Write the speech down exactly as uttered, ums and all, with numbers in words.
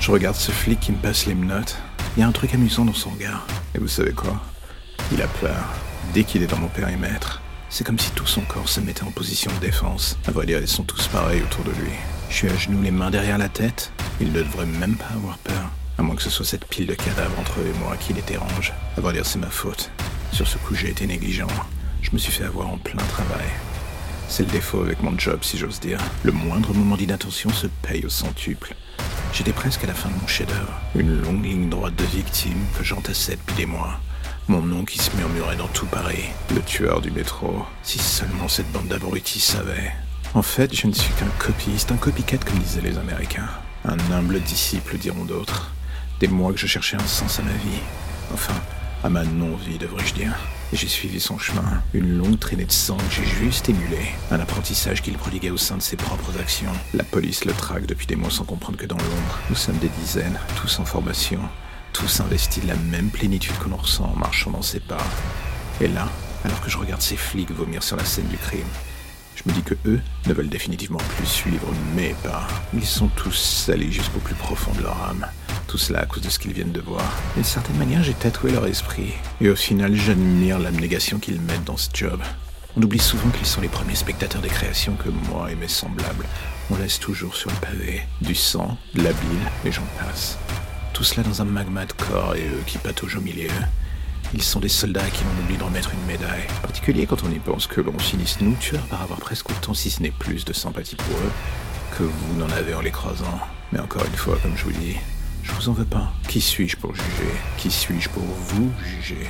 Je regarde ce flic qui me passe les menottes. Il y a un truc amusant dans son regard. Et vous savez quoi ? Il a peur. Dès qu'il est dans mon périmètre, c'est comme si tout son corps se mettait en position de défense. À vrai dire, ils sont tous pareils autour de lui. Je suis à genoux, les mains derrière la tête. Il ne devrait même pas avoir peur. À moins que ce soit cette pile de cadavres entre eux et moi qui les dérange. À vrai dire, c'est ma faute. Sur ce coup, j'ai été négligent. Je me suis fait avoir en plein travail. C'est le défaut avec mon job, si j'ose dire. Le moindre moment d'inattention se paye au centuple. J'étais presque à la fin de mon chef-d'œuvre. Une longue ligne droite de victimes que j'entassais depuis des mois. Mon nom qui se murmurait dans tout Paris. Le tueur du métro. Si seulement cette bande d'abrutis savait. En fait, je ne suis qu'un copiste, un copycat comme disaient les Américains. Un humble disciple, diront d'autres. Des mois que je cherchais un sens à ma vie. Enfin, à ma non-vie, devrais-je dire. Et j'ai suivi son chemin. Une longue traînée de sang que j'ai juste émulée. Un apprentissage qu'il prodiguait au sein de ses propres actions. La police le traque depuis des mois sans comprendre que dans l'ombre, nous sommes des dizaines, tous en formation, tous investis de la même plénitude que l'on ressent en marchant dans ses pas. Et là, alors que je regarde ces flics vomir sur la scène du crime, je me dis que eux ne veulent définitivement plus suivre mes pas. Ils sont tous salis jusqu'au plus profond de leur âme. Tout cela à cause de ce qu'ils viennent de voir. D'une certaine manière, j'ai tatoué leur esprit. Et au final, j'admire l'abnégation qu'ils mettent dans ce job. On oublie souvent qu'ils sont les premiers spectateurs des créations que moi et mes semblables, on laisse toujours sur le pavé. Du sang, de la bile, et j'en passe. Tout cela dans un magma de corps et eux qui pataugent au milieu. Ils sont des soldats à qui l'on oublie d'en mettre une médaille. En particulier quand on y pense que l'on finisse nous tueurs par avoir presque autant, si ce n'est plus, de sympathie pour eux que vous n'en avez en les croisant. Mais encore une fois, comme je vous dis, je vous en veux pas. Qui suis-je pour juger ? Qui suis-je pour vous juger ?